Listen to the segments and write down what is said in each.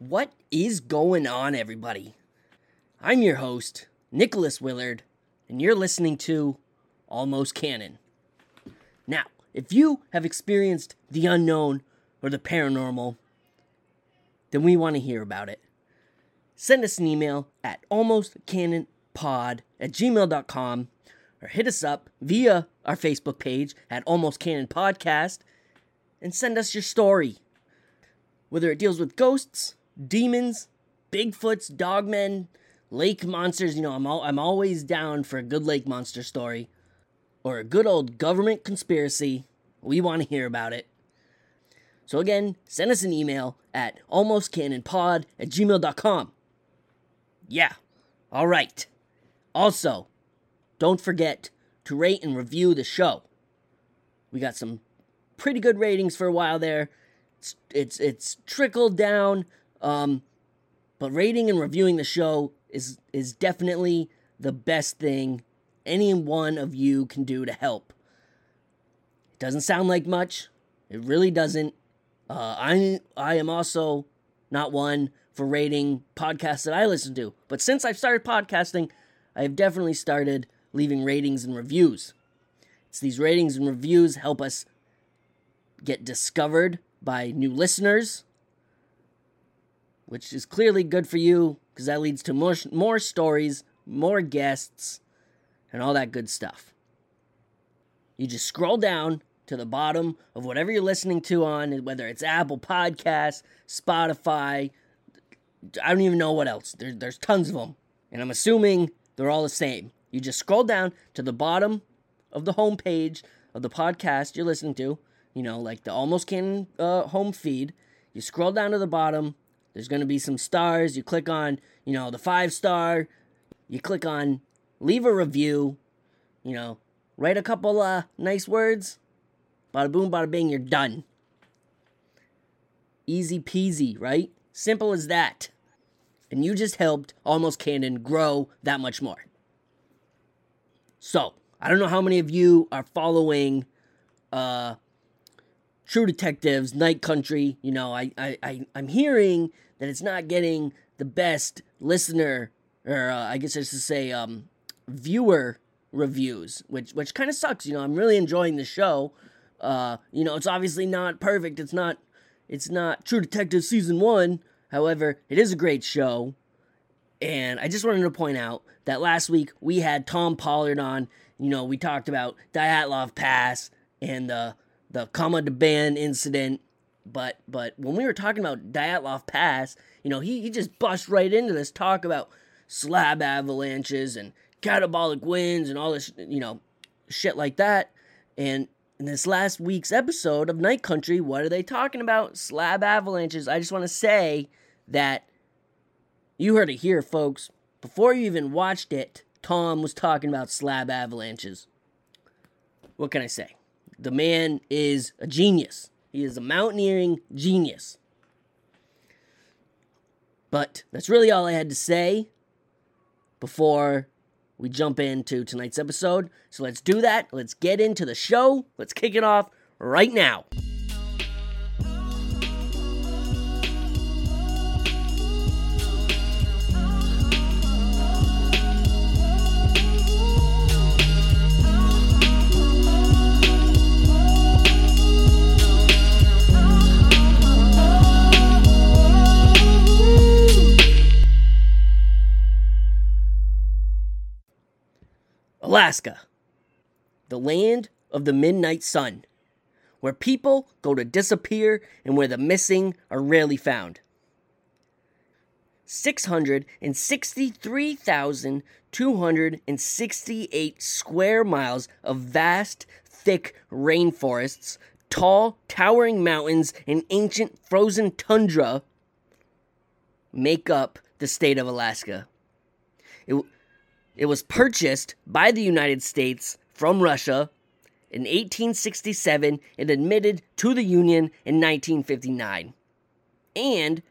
What is going on, everybody? I'm your host, Nicholas Willard, and you're listening to Almost Canon. Now, if you have experienced the unknown or the paranormal, then we want to hear about it. Send us an email at almostcanonpod@gmail.com or hit us up via our Facebook page at Almost Canon Podcast and send us your story. Whether it deals with ghosts, demons, Bigfoots, dogmen, lake monsters, you know, I'm always down for a good lake monster story or a good old government conspiracy. We want to hear about it. So again, send us an email at almostcanonpod@gmail.com. Yeah, all right. Also, don't forget to rate and review the show. We got some pretty good ratings for a while there. It's trickled down, but rating and reviewing the show is definitely the best thing any one of you can do to help. It doesn't sound like much. It really doesn't. I am also not one for rating podcasts that I listen to, but since I've started podcasting, I have definitely started leaving ratings and reviews. It's these ratings and reviews help us get discovered by new listeners, which is clearly good for you, because that leads to more stories, more guests, and all that good stuff. You just scroll down to the bottom of whatever you're listening to on, whether it's Apple Podcasts, Spotify, I don't even know what else. There's tons of them, and I'm assuming they're all the same. You just scroll down to the bottom of the homepage of the podcast you're listening to, you know, like the Almost Canon home feed. You scroll down to the bottom, there's going to be some stars. You click on, you know, the 5-star. You click on leave a review. You know, write a couple nice words. Bada boom, bada bing, you're done. Easy peasy, right? Simple as that. And you just helped Almost Canon grow that much more. So, I don't know how many of you are following True Detectives, Night Country. You know, I'm hearing that it's not getting the best listener, or I guess I should say viewer reviews, which kind of sucks. You know, I'm really enjoying the show. You know, it's obviously not perfect. It's not True Detective Season 1. However, it is a great show. And I just wanted to point out that last week we had Tom Pollard on. You know, we talked about Dyatlov Pass and the Kholat Syakhl incident, but when we were talking about Dyatlov Pass, you know, he just busts right into this talk about slab avalanches and catabolic winds and all this, you know, shit like that. And in this last week's episode of Night Country, what are they talking about? Slab avalanches. I just want to say that you heard it here, folks. Before you even watched it, Tom was talking about slab avalanches. What can I say? The man is a genius. He is a mountaineering genius. But that's really all I had to say before we jump into tonight's episode. So let's do that. Let's get into the show. Let's kick it off right now. Alaska, the land of the midnight sun, where people go to disappear and where the missing are rarely found. 663,268 square miles of vast, thick rainforests, tall, towering mountains, and ancient frozen tundra make up the state of Alaska. It was purchased by the United States from Russia in 1867 and admitted to the Union in 1959. And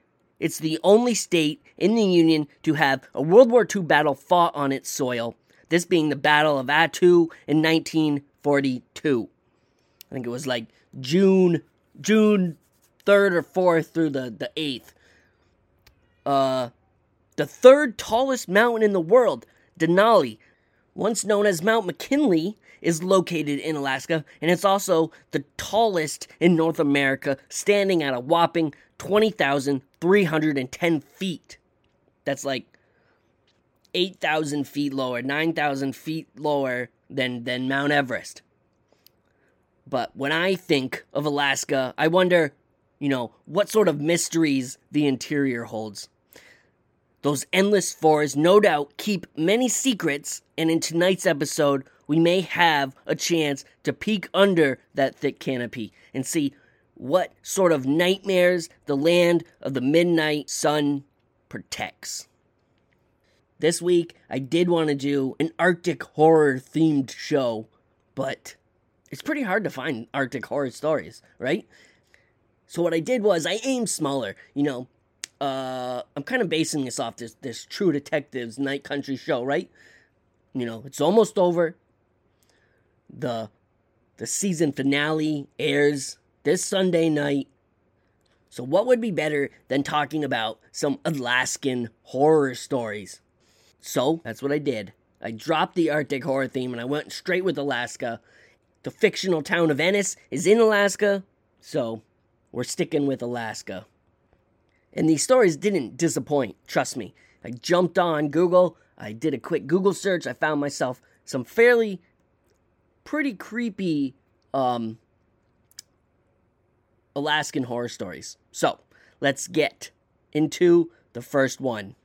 It's the only state in the Union to have a World War II battle fought on its soil, this being the Battle of Attu in 1942. I think it was like June 3rd or 4th through the 8th. The third tallest mountain in the world, Denali, once known as Mount McKinley, is located in Alaska, and it's also the tallest in North America, standing at a whopping 20,310 feet. That's like 8,000 feet lower, 9,000 feet lower than Mount Everest. But when I think of Alaska, I wonder, what sort of mysteries the interior holds. Those endless forests no doubt keep many secrets, and in tonight's episode, we may have a chance to peek under that thick canopy and see what sort of nightmares the land of the midnight sun protects. This week, I did want to do an Arctic horror-themed show, but it's pretty hard to find Arctic horror stories, right? So what I did was I aimed smaller, I'm kind of basing this off this True Detective's Night Country show, right? It's almost over. The season finale airs this Sunday night. So what would be better than talking about some Alaskan horror stories? So that's what I did. I dropped the Arctic horror theme and I went straight with Alaska. The fictional town of Ennis is in Alaska, so we're sticking with Alaska. And these stories didn't disappoint, trust me. I jumped on Google, I did a quick Google search, I found myself some pretty creepy Alaskan horror stories. So, let's get into the first one.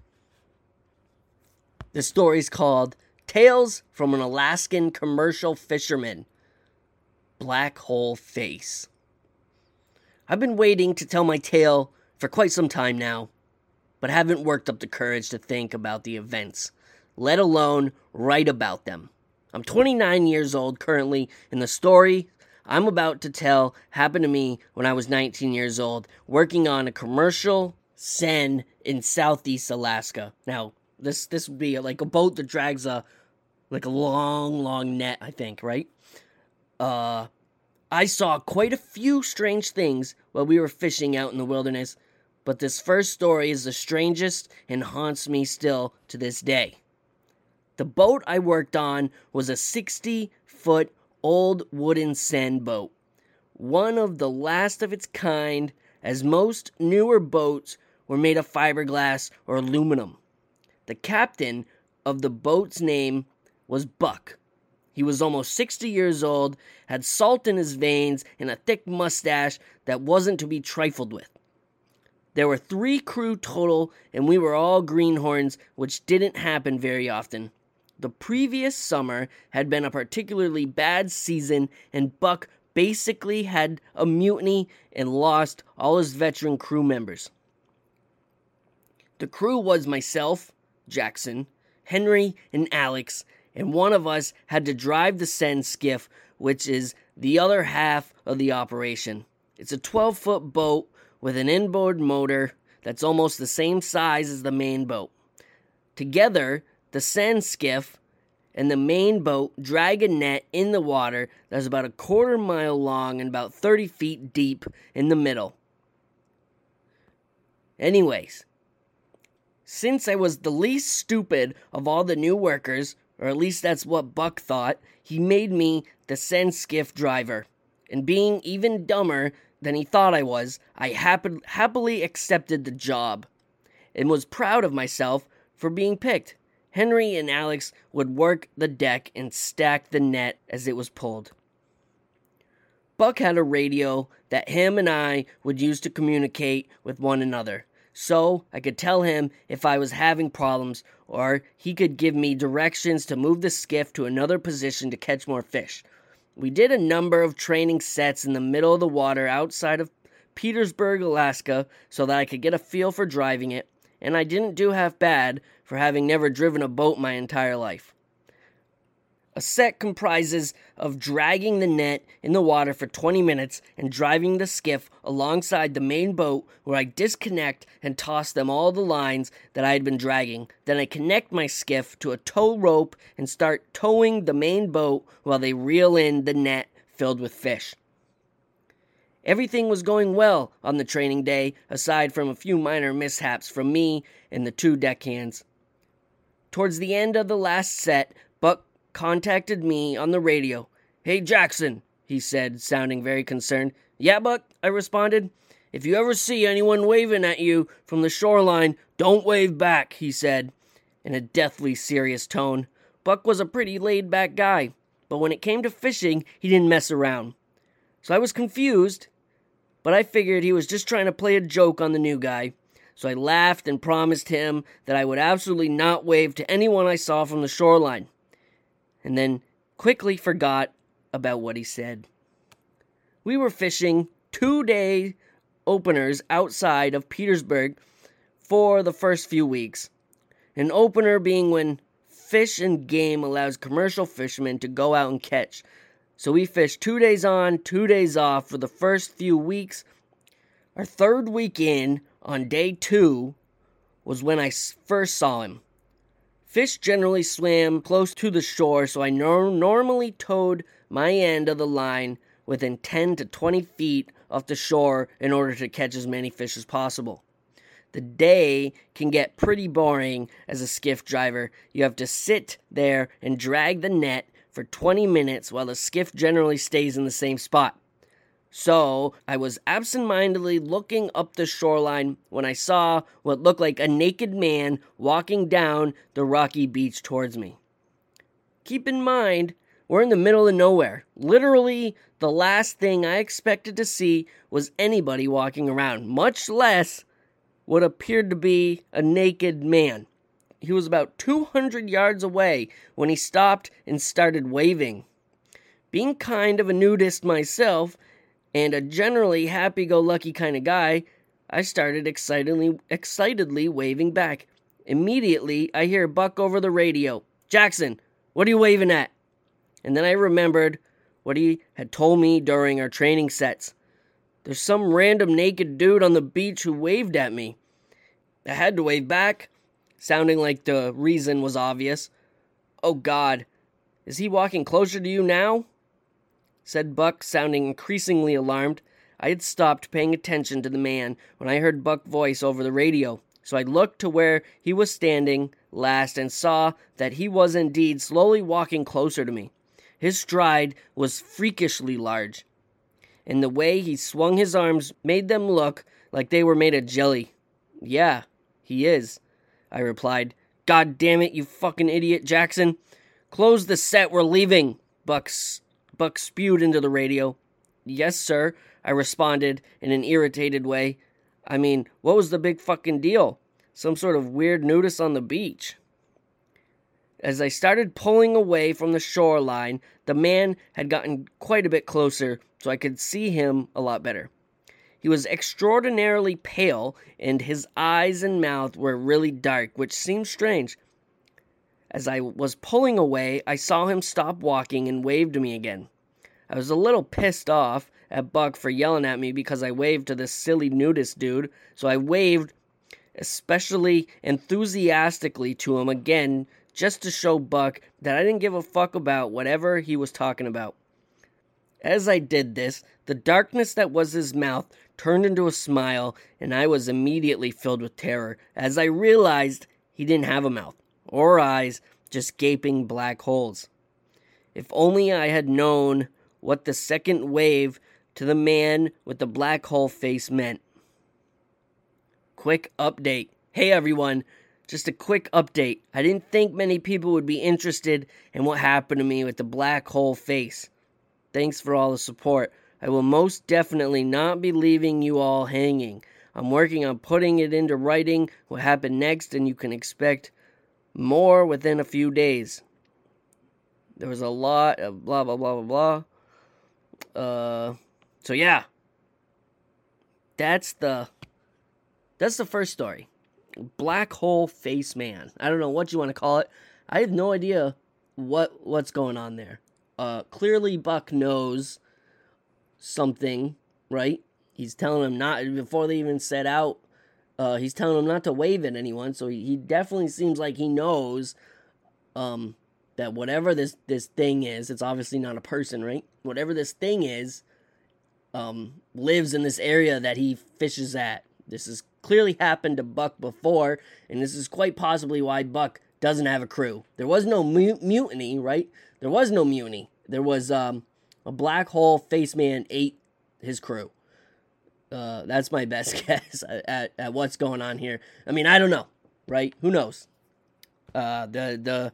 The story's called Tales from an Alaskan Commercial Fisherman, Black Hole Face. I've been waiting to tell my tale for quite some time now, but haven't worked up the courage to think about the events, let alone write about them. I'm 29 years old currently, and the story I'm about to tell happened to me when I was 19 years old, working on a commercial seine in southeast Alaska. Now, this would be like a boat that drags a long, long net, I think, right? I saw quite a few strange things while we were fishing out in the wilderness, but this first story is the strangest and haunts me still to this day. The boat I worked on was a 60-foot old wooden seine boat, one of the last of its kind, as most newer boats were made of fiberglass or aluminum. The captain of the boat's name was Buck. He was almost 60 years old, had salt in his veins, and a thick mustache that wasn't to be trifled with. There were 3 crew total, and we were all greenhorns, which didn't happen very often. The previous summer had been a particularly bad season, and Buck basically had a mutiny and lost all his veteran crew members. The crew was myself, Jackson, Henry, and Alex, and one of us had to drive the seine skiff, which is the other half of the operation. It's a 12-foot boat with an inboard motor that's almost the same size as the main boat. Together, the seine skiff and the main boat drag a net in the water that's about a quarter mile long and about 30 feet deep in the middle. Anyways, since I was the least stupid of all the new workers, or at least that's what Buck thought, he made me the seine skiff driver. And being even dumber than he thought I was, I happily accepted the job and was proud of myself for being picked. Henry and Alex would work the deck and stack the net as it was pulled. Buck had a radio that him and I would use to communicate with one another, so I could tell him if I was having problems, or he could give me directions to move the skiff to another position to catch more fish. We did a number of training sets in the middle of the water outside of Petersburg, Alaska, so that I could get a feel for driving it, and I didn't do half bad for having never driven a boat my entire life. A set comprises of dragging the net in the water for 20 minutes and driving the skiff alongside the main boat, where I disconnect and toss them all the lines that I had been dragging. Then I connect my skiff to a tow rope and start towing the main boat while they reel in the net filled with fish. Everything was going well on the training day, aside from a few minor mishaps from me and the two deckhands. Towards the end of the last set, Buck contacted me on the radio. "Hey, Jackson," he said, sounding very concerned. "Yeah, Buck," I responded. "If you ever see anyone waving at you from the shoreline, don't wave back," he said, in a deathly serious tone. Buck was a pretty laid-back guy, but when it came to fishing, he didn't mess around. So I was confused, but I figured he was just trying to play a joke on the new guy. So I laughed and promised him that I would absolutely not wave to anyone I saw from the shoreline, and then quickly forgot about what he said. We were fishing two-day openers outside of Petersburg for the first few weeks. An opener being when Fish and Game allows commercial fishermen to go out and catch. So we fished 2 days on, 2 days off for the first few weeks. Our third week in, on day two, was when I first saw him. Fish generally swam close to the shore, so I normally towed my end of the line within 10 to 20 feet off the shore in order to catch as many fish as possible. The day can get pretty boring as a skiff driver. You have to sit there and drag the net for 20 minutes while the skiff generally stays in the same spot. So I was absentmindedly looking up the shoreline when I saw what looked like a naked man walking down the rocky beach towards me. Keep in mind, we're in the middle of nowhere. Literally, the last thing I expected to see was anybody walking around, much less what appeared to be a naked man. He was about 200 yards away when he stopped and started waving. Being kind of a nudist myself, and a generally happy-go-lucky kind of guy, I started excitedly waving back. Immediately, I hear Buck over the radio, "Jackson, what are you waving at?" And then I remembered what he had told me during our training sets. There's some random naked dude on the beach who waved at me. I had to wave back. Sounding like the reason was obvious. "Oh God, is he walking closer to you now?" said Buck, sounding increasingly alarmed. I had stopped paying attention to the man when I heard Buck's voice over the radio, so I looked to where he was standing last and saw that he was indeed slowly walking closer to me. His stride was freakishly large, and the way he swung his arms made them look like they were made of jelly. "Yeah, he is," I replied. "God damn it, you fucking idiot, Jackson. Close the set, we're leaving," Buck spewed into the radio. "Yes, sir," I responded in an irritated way. I mean, what was the big fucking deal? Some sort of weird nudist on the beach. As I started pulling away from the shoreline, the man had gotten quite a bit closer, so I could see him a lot better. He was extraordinarily pale, and his eyes and mouth were really dark, which seemed strange. As I was pulling away, I saw him stop walking and waved to me again. I was a little pissed off at Buck for yelling at me because I waved to this silly nudist dude, so I waved especially enthusiastically to him again just to show Buck that I didn't give a fuck about whatever he was talking about. As I did this, the darkness that was his mouth turned into a smile, and I was immediately filled with terror as I realized he didn't have a mouth or eyes, just gaping black holes. If only I had known what the second wave to the man with the black hole face meant. Quick update. Hey everyone, just a quick update. I didn't think many people would be interested in what happened to me with the black hole face. Thanks for all the support. I will most definitely not be leaving you all hanging. I'm working on putting it into writing what happened next, and you can expect more within a few days. There was a lot of blah, blah, blah, blah, blah. So yeah. That's the first story. Black hole face man. I don't know what you want to call it. I have no idea what's going on there? Clearly Buck knows something, right? He's telling him not, before they even set out, he's telling him not to wave at anyone, so he definitely seems like he knows that whatever this thing is, it's obviously not a person, right? Whatever this thing is, lives in this area that he fishes at. This has clearly happened to Buck before, and this is quite possibly why Buck doesn't have a crew. There was no mutiny, right? There was no mutiny. There was a black hole face man ate his crew. That's my best guess at what's going on here. I mean, I don't know, right? Who knows? The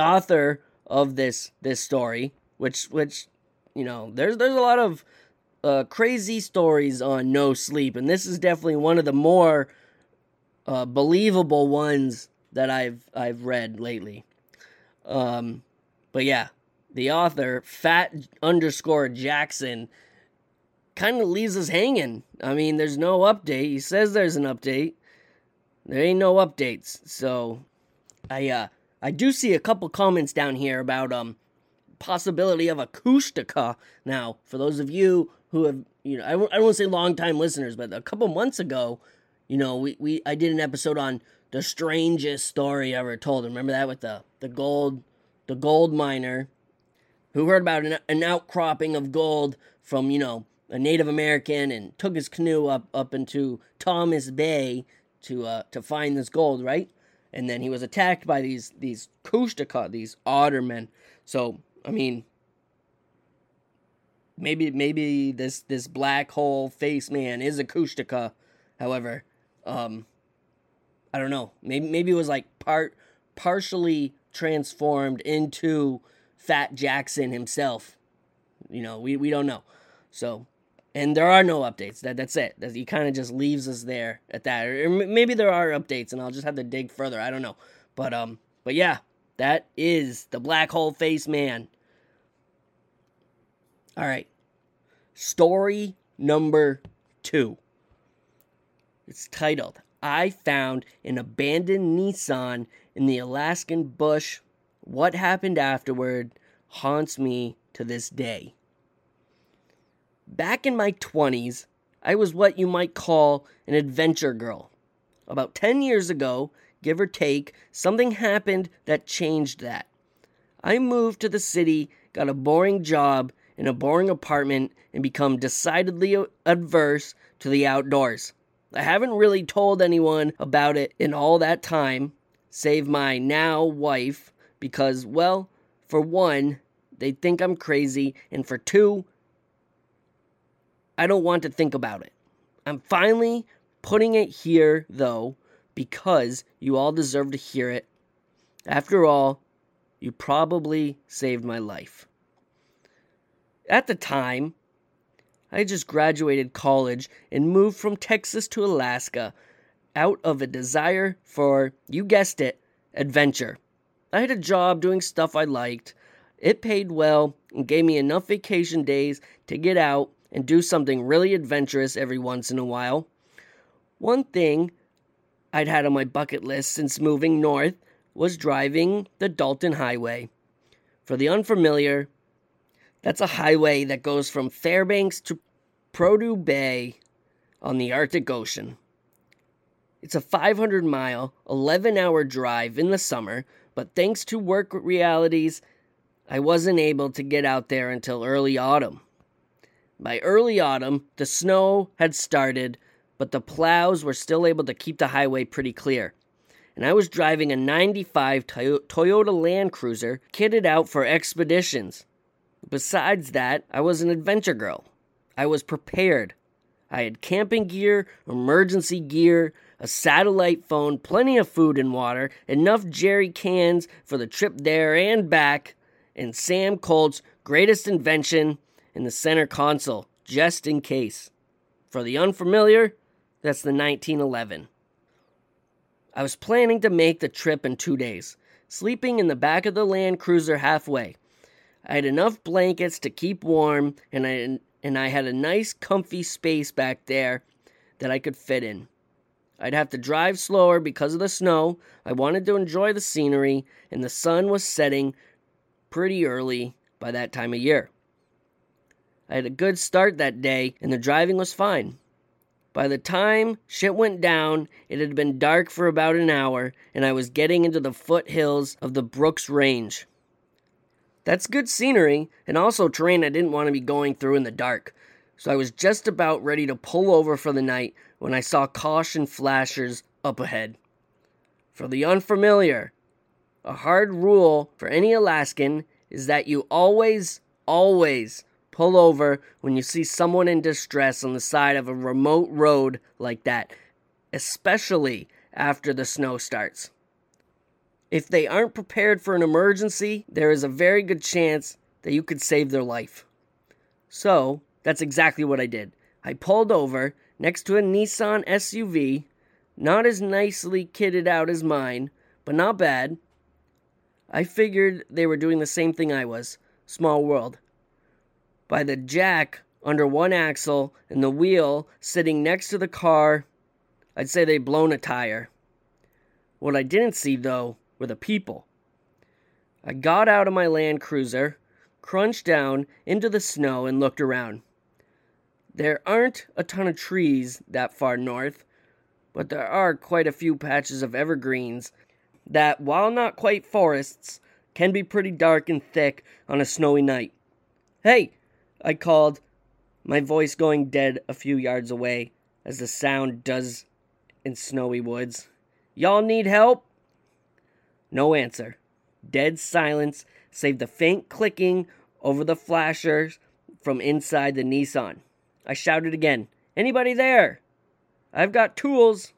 author of this story, which you know, there's a lot of crazy stories on No Sleep, and this is definitely one of the more believable ones that I've read lately. But yeah, the author Fat_Jackson kind of leaves us hanging. I mean, there's no update. He says there's an update. There ain't no updates. So I do see a couple comments down here about possibility of a kushtaka. Now, for those of you who have, you know, I don't want to say long-time listeners, but a couple months ago, you know, I did an episode on the strangest story ever told. Remember that with the gold miner who heard about an outcropping of gold from, you know, a Native American, and took his canoe up into Thomas Bay to find this gold, right? And then he was attacked by these kushtaka, these ottermen. So, I mean, maybe this black hole face man is a kushtaka. However, I don't know. Maybe it was like partially transformed into Fat Jackson himself. You know, we don't know. So, and there are no updates. That's it. He kind of just leaves us there at that. Or maybe there are updates, and I'll just have to dig further. I don't know. But yeah, that is the black hole face man. All right, story number 2. It's titled, "I Found an Abandoned Nissan in the Alaskan Bush. What Happened Afterward Haunts Me to This Day." Back in my 20s, I was what you might call an adventure girl. About 10 years ago, give or take, something happened that changed that. I moved to the city, got a boring job in a boring apartment, and become decidedly adverse to the outdoors. I haven't really told anyone about it in all that time, save my now wife, because, well, for one, they think I'm crazy, and for two, I don't want to think about it. I'm finally putting it here, though, because you all deserve to hear it. After all, you probably saved my life. At the time, I just graduated college and moved from Texas to Alaska out of a desire for, you guessed it, adventure. I had a job doing stuff I liked. It paid well and gave me enough vacation days to get out and do something really adventurous every once in a while. One thing I'd had on my bucket list since moving north was driving the Dalton Highway. For the unfamiliar, that's a highway that goes from Fairbanks to Prudhoe Bay on the Arctic Ocean. It's a 500-mile, 11-hour drive in the summer, but thanks to work realities, I wasn't able to get out there until early autumn. By early autumn, the snow had started, but the plows were still able to keep the highway pretty clear. And I was driving a 95 Toyota Land Cruiser, kitted out for expeditions. Besides that, I was an adventure girl. I was prepared. I had camping gear, emergency gear, a satellite phone, plenty of food and water, enough jerry cans for the trip there and back, and Sam Colt's greatest invention, in the center console, just in case. For the unfamiliar, that's the 1911. I was planning to make the trip in 2 days, sleeping in the back of the Land Cruiser halfway. I had enough blankets to keep warm, and I had a nice comfy space back there that I could fit in. I'd have to drive slower because of the snow. I wanted to enjoy the scenery, and the sun was setting pretty early by that time of year. I had a good start that day, and the driving was fine. By the time shit went down, it had been dark for about an hour, and I was getting into the foothills of the Brooks Range. That's good scenery, and also terrain I didn't want to be going through in the dark, so I was just about ready to pull over for the night when I saw caution flashers up ahead. For the unfamiliar, a hard rule for any Alaskan is that you always pull over when you see someone in distress on the side of a remote road like that, especially after the snow starts. If they aren't prepared for an emergency, there is a very good chance that you could save their life. So, that's exactly what I did. I pulled over next to a Nissan SUV, not as nicely kitted out as mine, but not bad. I figured they were doing the same thing I was. Small world. By the jack under one axle and the wheel sitting next to the car, I'd say they'd blown a tire. What I didn't see, though, were the people. I got out of my Land Cruiser, crunched down into the snow, and looked around. There aren't a ton of trees that far north, but there are quite a few patches of evergreens that, while not quite forests, can be pretty dark and thick on a snowy night. "Hey!" I called, my voice going dead a few yards away, as the sound does in snowy woods. "Y'all need help?" No answer. Dead silence, save the faint clicking over the flashers from inside the Nissan. I shouted again, "Anybody there? I've got tools."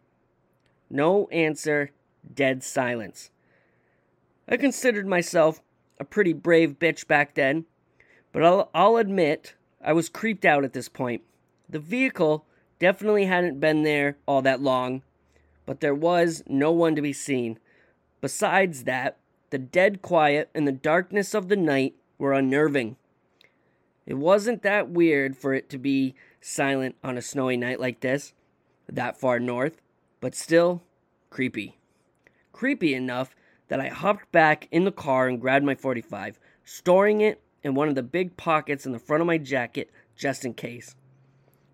No answer. Dead silence. I considered myself a pretty brave bitch back then, but I'll admit, I was creeped out at this point. The vehicle definitely hadn't been there all that long, but there was no one to be seen. Besides that, the dead quiet and the darkness of the night were unnerving. It wasn't that weird for it to be silent on a snowy night like this, that far north, but still creepy. Creepy enough that I hopped back in the car and grabbed my .45, storing it in one of the big pockets in the front of my jacket, just in case.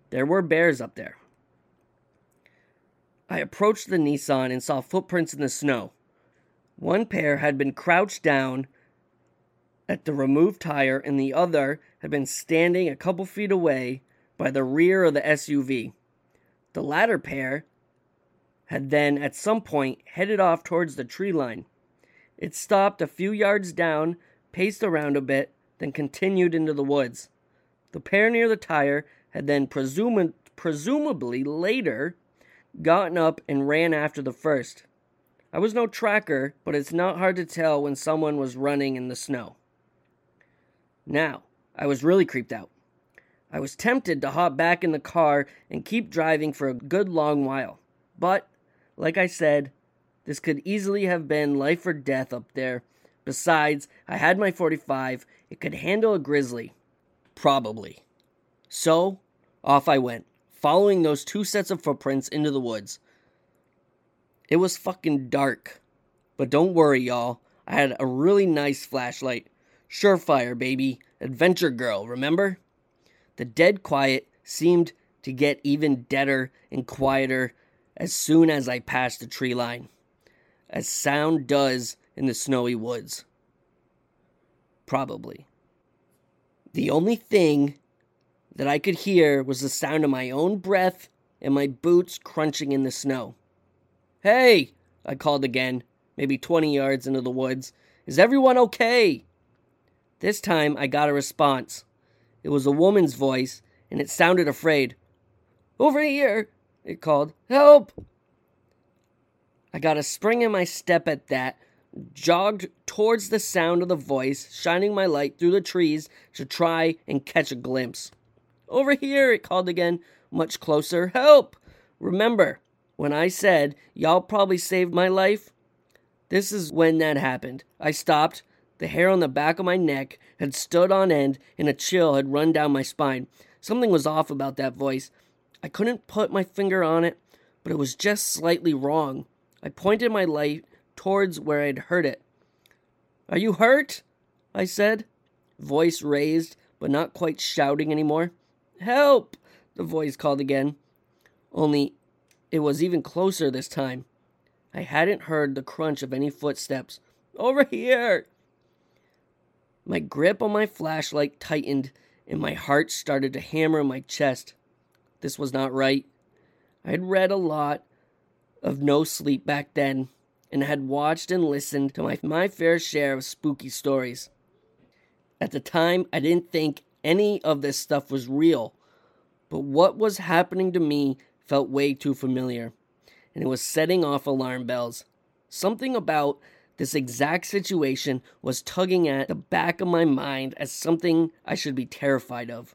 There were bears up there. I approached the Nissan and saw footprints in the snow. One pair had been crouched down at the removed tire, and the other had been standing a couple feet away by the rear of the SUV. The latter pair had then, at some point, headed off towards the tree line. It stopped a few yards down, paced around a bit, then continued into the woods. The pair near the tire had then presumably later gotten up and ran after the first. I was no tracker, but it's not hard to tell when someone was running in the snow. Now, I was really creeped out. I was tempted to hop back in the car and keep driving for a good long while. But, like I said, this could easily have been life or death up there. Besides, I had my .45. It could handle a grizzly. Probably. So, off I went, following those two sets of footprints into the woods. It was fucking dark. But don't worry, y'all. I had a really nice flashlight. Surefire, baby. Adventure girl, remember? The dead quiet seemed to get even deader and quieter as soon as I passed the tree line, as sound does in the snowy woods. Probably. The only thing that I could hear was the sound of my own breath and my boots crunching in the snow. "Hey!" I called again, maybe 20 yards into the woods. "Is everyone okay?" This time I got a response. It was a woman's voice, and it sounded afraid. "Over here!" it called. "Help!" I got a spring in my step at that, jogged towards the sound of the voice, shining my light through the trees to try and catch a glimpse. "Over here," it called again, much closer. "Help! Remember, when I said, y'all probably saved my life? This is when that happened." I stopped. The hair on the back of my neck had stood on end, and a chill had run down my spine. Something was off about that voice. I couldn't put my finger on it, but it was just slightly wrong. I pointed my light towards where I'd heard it. "Are you hurt?" I said, voice raised, but not quite shouting anymore. Help! The voice called again, only it was even closer this time. I hadn't heard the crunch of any footsteps. Over here! My grip on my flashlight tightened, and my heart started to hammer in my chest. This was not right. I had read a lot of nosleep back then, and had watched and listened to my fair share of spooky stories. At the time, I didn't think any of this stuff was real, but what was happening to me felt way too familiar, and it was setting off alarm bells. Something about this exact situation was tugging at the back of my mind as something I should be terrified of.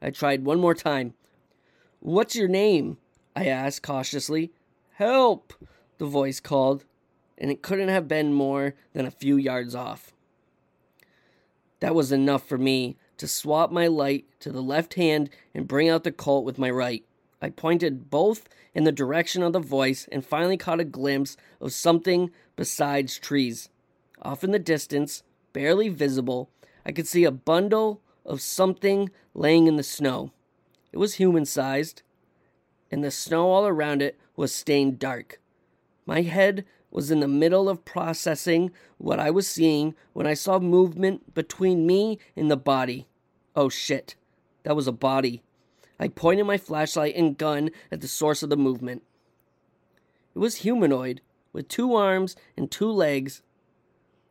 I tried one more time. What's your name? I asked cautiously. Help! The voice called, and it couldn't have been more than a few yards off. That was enough for me to swap my light to the left hand and bring out the Colt with my right. I pointed both in the direction of the voice and finally caught a glimpse of something besides trees. Off in the distance, barely visible, I could see a bundle of something laying in the snow. It was human-sized, and the snow all around it was stained dark. My head was in the middle of processing what I was seeing when I saw movement between me and the body. Oh shit, that was a body. I pointed my flashlight and gun at the source of the movement. It was humanoid, with two arms and two legs,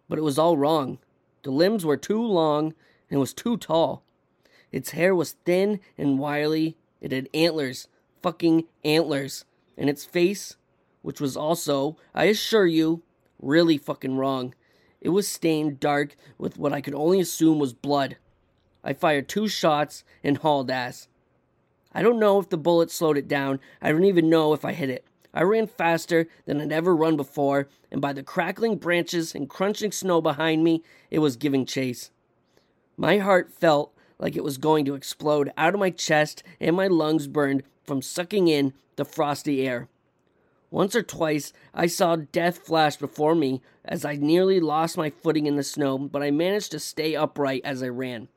but it was all wrong. The limbs were too long and it was too tall. Its hair was thin and wiry. It had antlers, fucking antlers, and its face, which was also, I assure you, really fucking wrong. It was stained dark with what I could only assume was blood. I fired 2 shots and hauled ass. I don't know if the bullet slowed it down. I don't even know if I hit it. I ran faster than I'd ever run before, and by the crackling branches and crunching snow behind me, it was giving chase. My heart felt like it was going to explode out of my chest, and my lungs burned from sucking in the frosty air. Once or twice, I saw death flash before me as I nearly lost my footing in the snow, but I managed to stay upright as I ran.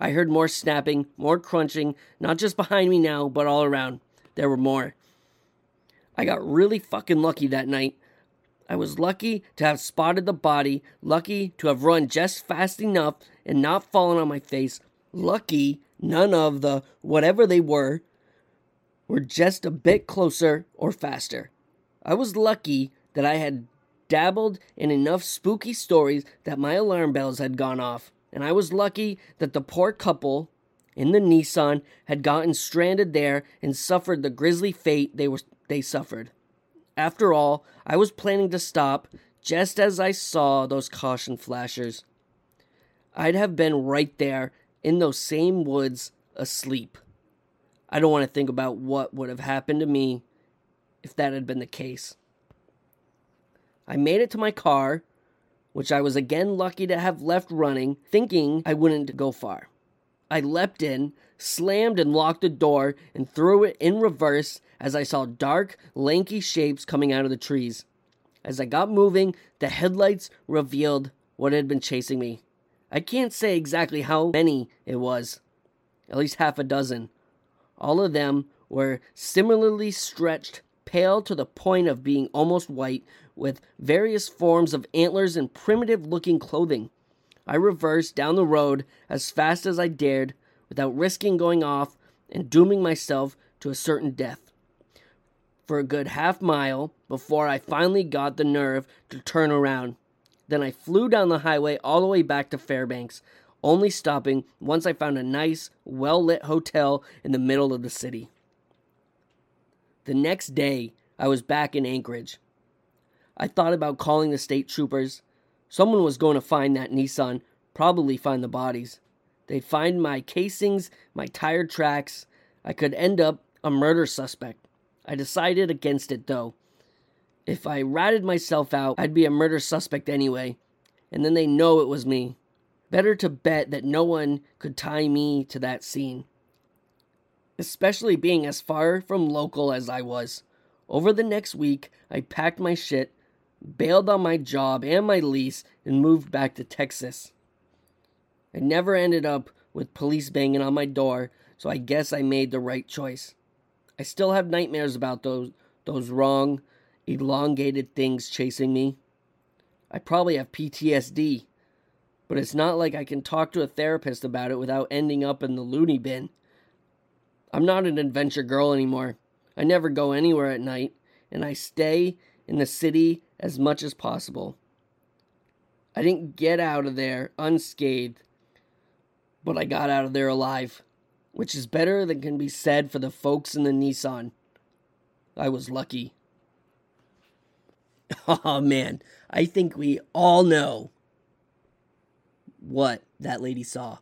I heard more snapping, more crunching, not just behind me now, but all around. There were more. I got really fucking lucky that night. I was lucky to have spotted the body, lucky to have run just fast enough and not fallen on my face, lucky none of the whatever they were just a bit closer or faster. I was lucky that I had dabbled in enough spooky stories that my alarm bells had gone off, and I was lucky that the poor couple in the Nissan had gotten stranded there and suffered the grisly fate they suffered. After all, I was planning to stop just as I saw those caution flashers. I'd have been right there in those same woods asleep. I don't want to think about what would have happened to me if that had been the case. I made it to my car, which I was again lucky to have left running, thinking I wouldn't go far. I leapt in, slammed and locked the door, and threw it in reverse as I saw dark, lanky shapes coming out of the trees. As I got moving, the headlights revealed what had been chasing me. I can't say exactly how many it was, at least 6. All of them were similarly stretched, pale to the point of being almost white, with various forms of antlers and primitive-looking clothing. I reversed down the road as fast as I dared, without risking going off and dooming myself to a certain death. For a good 1/2 mile before I finally got the nerve to turn around. Then I flew down the highway all the way back to Fairbanks, only stopping once I found a nice, well-lit hotel in the middle of the city. The next day, I was back in Anchorage. I thought about calling the state troopers. Someone was going to find that Nissan, probably find the bodies. They'd find my casings, my tire tracks. I could end up a murder suspect. I decided against it, though. If I ratted myself out, I'd be a murder suspect anyway, and then they know it was me. Better to bet that no one could tie me to that scene, especially being as far from local as I was. Over the next week, I packed my shit, bailed on my job and my lease, and moved back to Texas. I never ended up with police banging on my door, so I guess I made the right choice. I still have nightmares about those wrong, elongated things chasing me. I probably have PTSD, but it's not like I can talk to a therapist about it without ending up in the loony bin. I'm not an adventure girl anymore. I never go anywhere at night, and I stay in the city as much as possible. I didn't get out of there unscathed, but I got out of there alive, which is better than can be said for the folks in the Nissan. I was lucky. Oh man, I think we all know what that lady saw.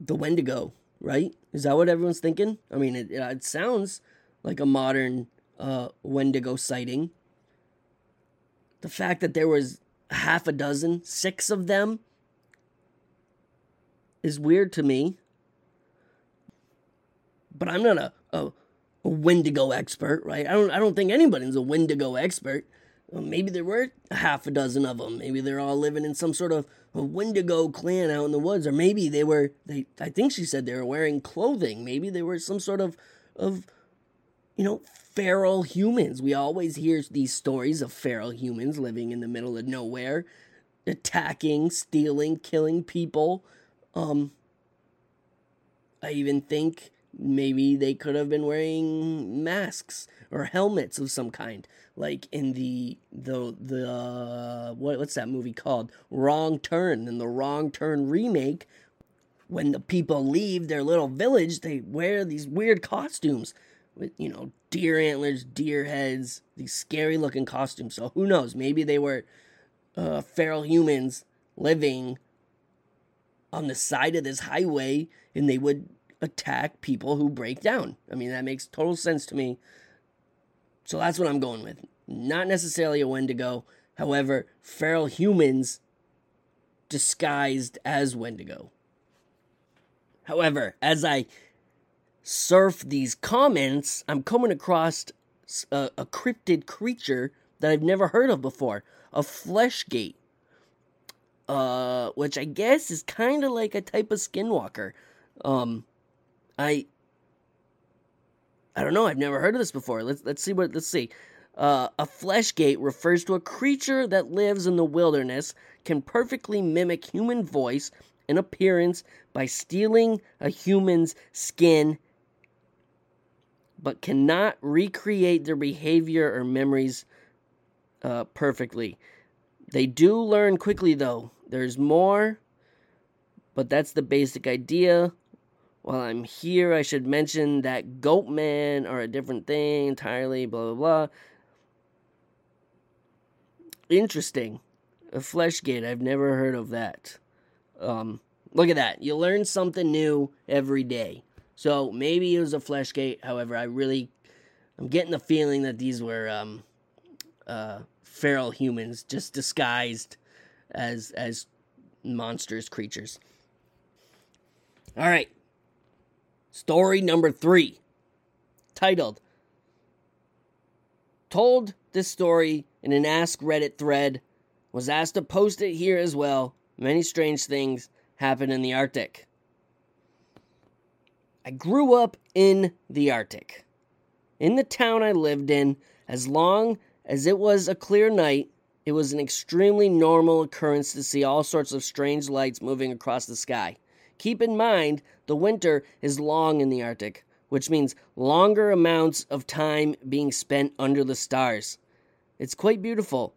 The Wendigo, right? Is that what everyone's thinking? I mean, it sounds like a modern Wendigo sighting. The fact that there was half a dozen, 6 of them, is weird to me. But I'm not a Wendigo expert, right? I don't think anybody's a Wendigo expert. Well, maybe there were half a dozen of them. Maybe they're all living in some sort of a Wendigo clan out in the woods. Or maybe they were, I think she said they were wearing clothing. Maybe they were some sort of feral humans. We always hear these stories of feral humans living in the middle of nowhere, attacking, stealing, killing people. I even think maybe they could have been wearing masks or helmets of some kind, like in the what's that movie called? Wrong Turn. In the Wrong Turn remake, when the people leave their little village, they wear these weird costumes with, deer antlers, deer heads, these scary looking costumes. So who knows? Maybe they were feral humans living on the side of this highway, and they would attack people who break down. I mean, that makes total sense to me. So that's what I'm going with. Not necessarily a Wendigo. However, feral humans disguised as Wendigo. However, as I surf these comments, I'm coming across a cryptid creature that I've never heard of before. A flesh gate. Which I guess is kind of like a type of skinwalker. I don't know. I've never heard of this before. Let's see. A flesh gate refers to a creature that lives in the wilderness, can perfectly mimic human voice and appearance by stealing a human's skin, but cannot recreate their behavior or memories perfectly. They do learn quickly, though. There's more, but that's the basic idea. While I'm here, I should mention that goatmen are a different thing entirely, blah, blah, blah. Interesting. A flesh gate. I've never heard of that. Look at that. You learn something new every day. So maybe it was a flesh gate. However, I'm getting the feeling that these were feral humans just disguised as monstrous creatures. All right. Story number 3, titled, told this story in an Ask Reddit thread, was asked to post it here as well. Many strange things happen in the Arctic. I grew up in the Arctic. In the town I lived in, as long as it was a clear night, it was an extremely normal occurrence to see all sorts of strange lights moving across the sky. Keep in mind, the winter is long in the Arctic, which means longer amounts of time being spent under the stars. It's quite beautiful,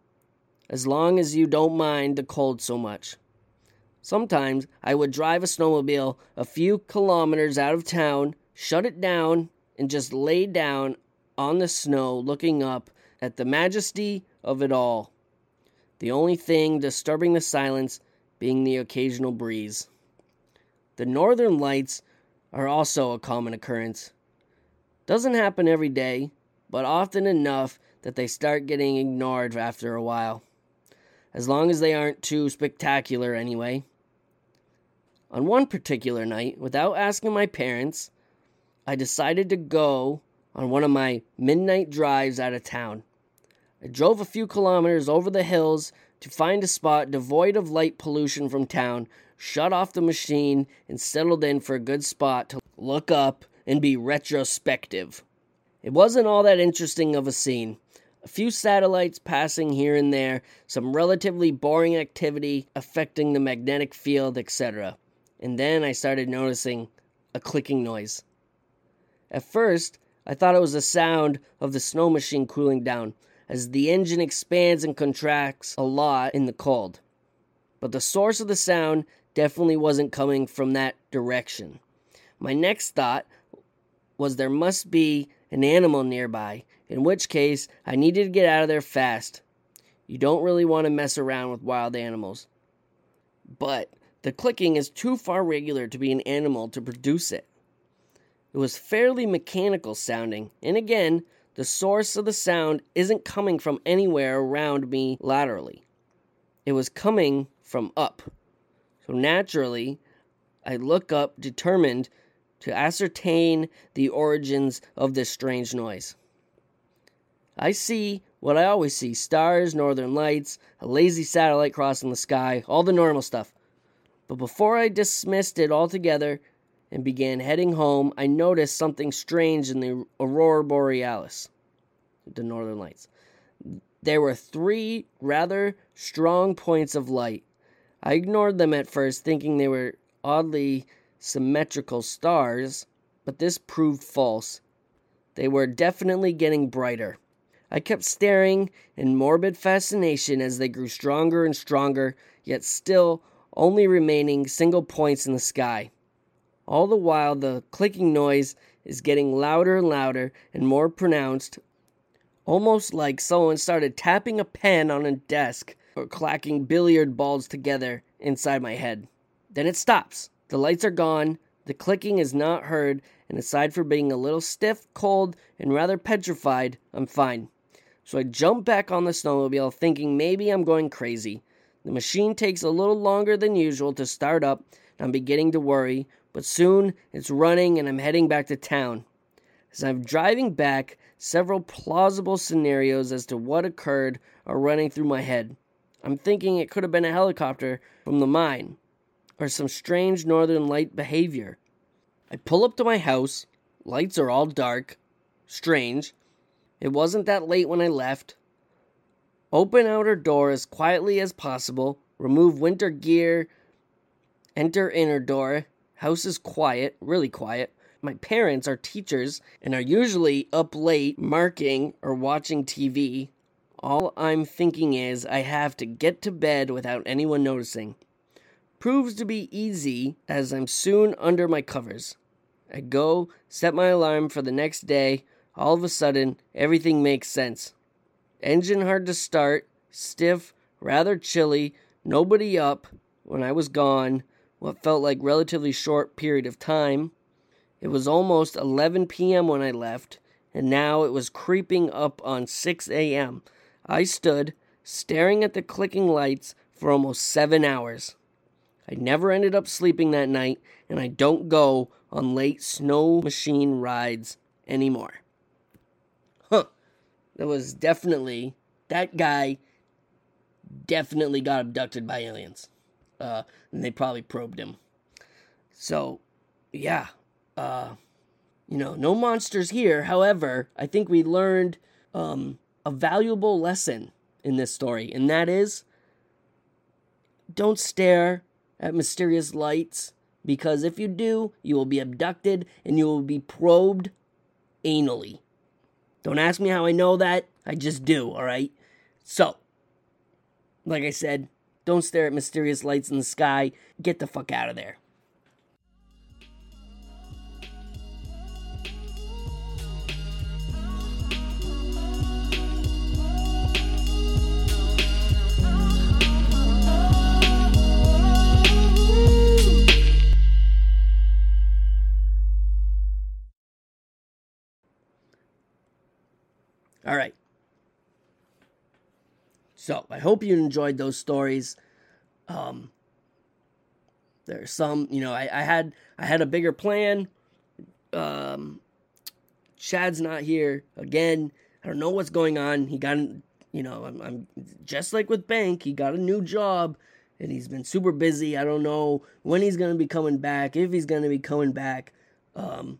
as long as you don't mind the cold so much. Sometimes I would drive a snowmobile a few kilometers out of town, shut it down, and just lay down on the snow looking up at the majesty of it all. The only thing disturbing the silence being the occasional breeze. The northern lights are also a common occurrence. Doesn't happen every day, but often enough that they start getting ignored after a while. As long as they aren't too spectacular anyway. On one particular night, without asking my parents, I decided to go on one of my midnight drives out of town. I drove a few kilometers over the hills to find a spot devoid of light pollution from town, shut off the machine, and settled in for a good spot to look up and be retrospective. It wasn't all that interesting of a scene. A few satellites passing here and there, some relatively boring activity affecting the magnetic field, etc. And then I started noticing a clicking noise. At first, I thought it was the sound of the snow machine cooling down, as the engine expands and contracts a lot in the cold. But the source of the sound definitely wasn't coming from that direction. My next thought was there must be an animal nearby, in which case I needed to get out of there fast. You don't really want to mess around with wild animals. But the clicking is too far regular to be an animal to produce it. It was fairly mechanical sounding, and again, the source of the sound isn't coming from anywhere around me laterally. It was coming from up. So naturally, I look up, determined to ascertain the origins of this strange noise. I see what I always see: stars, northern lights, a lazy satellite crossing the sky, all the normal stuff. But before I dismissed it altogether and began heading home, I noticed something strange in the Aurora Borealis, the northern lights. There were three rather strong points of light. I ignored them at first, thinking they were oddly symmetrical stars, but this proved false. They were definitely getting brighter. I kept staring in morbid fascination as they grew stronger and stronger, yet still only remaining single points in the sky. All the while, the clicking noise is getting louder and louder and more pronounced, almost like someone started tapping a pen on a desk or clacking billiard balls together inside my head. Then it stops. The lights are gone, the clicking is not heard, and aside for being a little stiff, cold, and rather petrified, I'm fine. So I jump back on the snowmobile thinking maybe I'm going crazy. The machine takes a little longer than usual to start up, and I'm beginning to worry, but soon it's running and I'm heading back to town. As I'm driving back, several plausible scenarios as to what occurred are running through my head. I'm thinking it could have been a helicopter from the mine, or some strange northern light behavior. I pull up to my house. Lights are all dark. Strange. It wasn't that late when I left. Open outer door as quietly as possible. Remove winter gear. Enter inner door. House is quiet. Really quiet. My parents are teachers and are usually up late marking or watching TV. All I'm thinking is I have to get to bed without anyone noticing. Proves to be easy, as I'm soon under my covers. I go, set my alarm for the next day. All of a sudden, everything makes sense. Engine hard to start, stiff, rather chilly, nobody up when I was gone, what felt like relatively short period of time. It was almost 11 p.m. when I left, and now it was creeping up on 6 a.m. I stood, staring at the clicking lights for almost 7 hours. I never ended up sleeping that night, and I don't go on late snow machine rides anymore. That was definitely, that guy definitely got abducted by aliens. And they probably probed him. So, yeah. No monsters here. However, I think we learned a valuable lesson in this story, and that is, don't stare at mysterious lights, because if you do, you will be abducted and you will be probed anally. Don't ask me how I know that. I just do, all right? So, like I said, don't stare at mysterious lights in the sky. Get the fuck out of there. All right. So, I hope you enjoyed those stories. There's some, I had a bigger plan. Chad's not here again. I don't know what's going on. He got you know, I'm just like with Bank, he got a new job and he's been super busy. I don't know when he's going to be coming back, if he's going to be coming back. The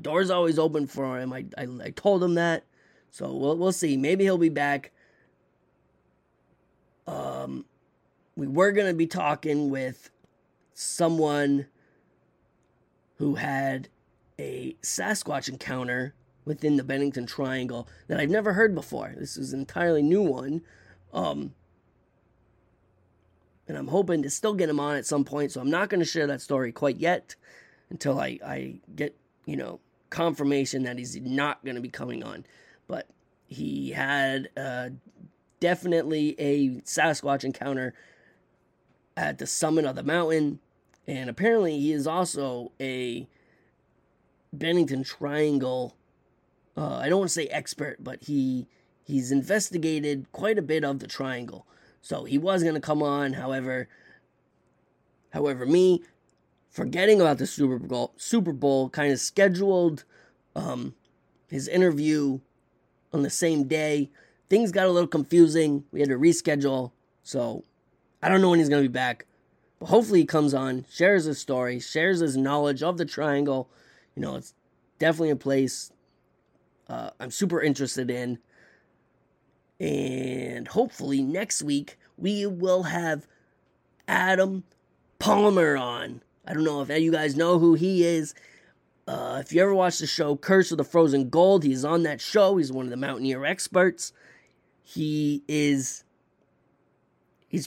door's always open for him. I told him that. So we'll see. Maybe he'll be back. We were going to be talking with someone who had a Sasquatch encounter within the Bennington Triangle that I've never heard before. This is an entirely new one. And I'm hoping to still get him on at some point, so I'm not going to share that story quite yet until I get, you know, confirmation that he's not going to be coming on. But he had definitely a Sasquatch encounter at the summit of the mountain, and apparently he is also a Bennington Triangle, I don't want to say expert, but he's investigated quite a bit of the triangle. So he was going to come on, however me forgetting about the Super Bowl kind of scheduled his interview on the same day. Things got a little confusing. We had to reschedule. So I don't know when he's going to be back. But hopefully he comes on, shares his story, shares his knowledge of the triangle. You know, it's definitely a place I'm super interested in. And hopefully next week we will have Adam Palmer on. I don't know if you guys know who he is. If you ever watched the show Curse of the Frozen Gold, he's on that show. He's one of the Mountaineer experts. He's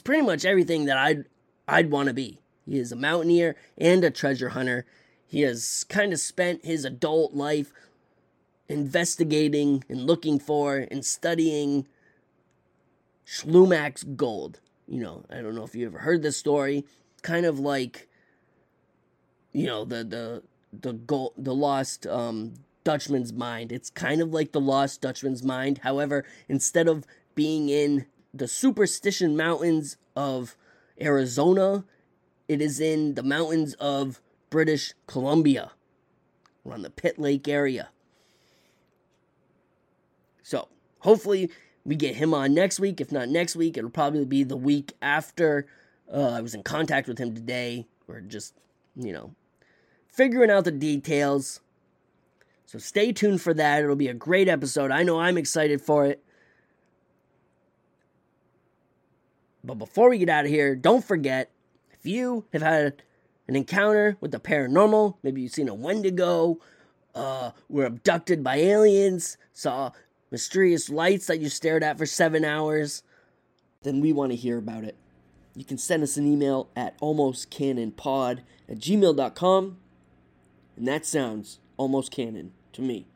pretty much everything that I'd want to be. He is a mountaineer and a treasure hunter. He has kind of spent his adult life investigating and looking for and studying Shlumak's gold. You know, I don't know if you ever heard this story. Kind of like, you know, the gold, the lost Dutchman's mine. It's kind of like the lost Dutchman's mine. However, instead of being in the Superstition Mountains of Arizona, it is in the mountains of British Columbia, around the Pitt Lake area. So hopefully we get him on next week. If not next week, it'll probably be the week after. I was in contact with him today. We're just, you know, figuring out the details. So stay tuned for that. It'll be a great episode. I know I'm excited for it. But before we get out of here, don't forget, if you have had an encounter with the paranormal, maybe you've seen a Wendigo, were abducted by aliens, saw mysterious lights that you stared at for 7 hours, then we want to hear about it. You can send us an email at almostcanonpod@gmail.com, and that sounds almost canon to me.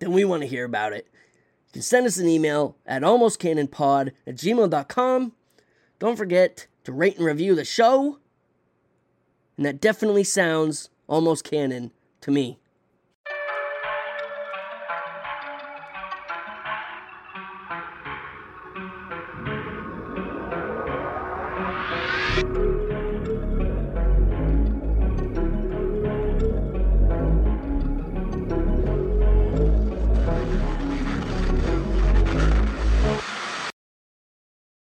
then we want to hear about it. You can send us an email at almostcanonpod@gmail.com. Don't forget to rate and review the show. And that definitely sounds almost canon to me.